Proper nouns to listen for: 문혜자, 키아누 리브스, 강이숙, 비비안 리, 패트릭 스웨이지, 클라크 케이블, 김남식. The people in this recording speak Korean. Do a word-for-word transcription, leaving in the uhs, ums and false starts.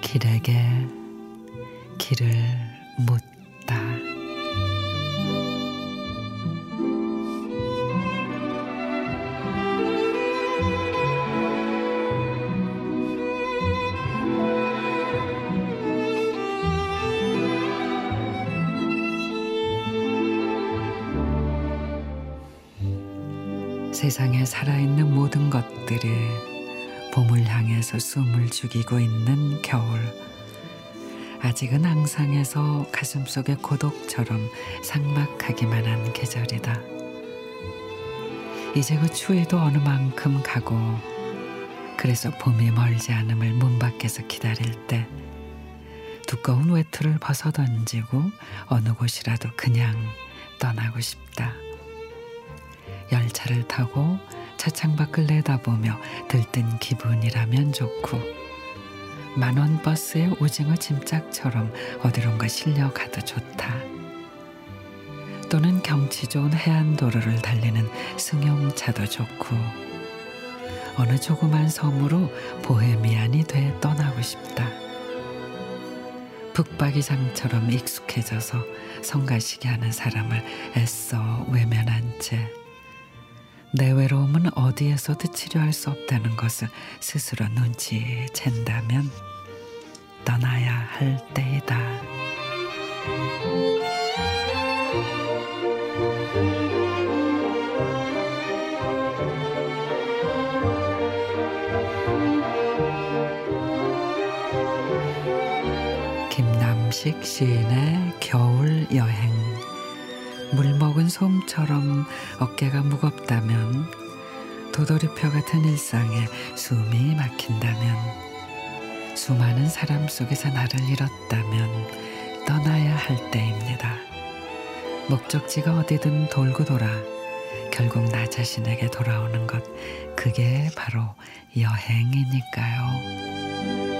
길에게 길을 묻다. 세상에 살아있는 모든 것들을 봄을 향해서 숨을 죽이고 있는 겨울. 아직은 앙상해서 가슴속의 고독처럼 삭막하기만 한 계절이다. 이제 그 추위도 어느 만큼 가고, 그래서 봄이 멀지 않음을 문 밖에서 기다릴 때 두꺼운 외투를 벗어던지고 어느 곳이라도 그냥 떠나고 싶다. 열차를 타고 차창 밖을 내다보며 들뜬 기분이라면 좋고, 만원 버스의 오징어 짐짝처럼 어디론가 실려가도 좋다. 또는 경치 좋은 해안도로를 달리는 승용차도 좋고, 어느 조그만 섬으로 보헤미안이 돼 떠나고 싶다. 북박이장처럼 익숙해져서 성가시게 하는 사람을 애써 외면한 채 내 외로움은 어디에서도 치료할 수 없다는 것을 스스로 눈치챈다면 떠나야 할 때이다. 김남식 시인의 겨울 여행. 물 먹은 솜처럼 어깨가 무겁다면, 도돌이표 같은 일상에 숨이 막힌다면, 수많은 사람 속에서 나를 잃었다면 떠나야 할 때입니다. 목적지가 어디든 돌고 돌아 결국 나 자신에게 돌아오는 것, 그게 바로 여행이니까요.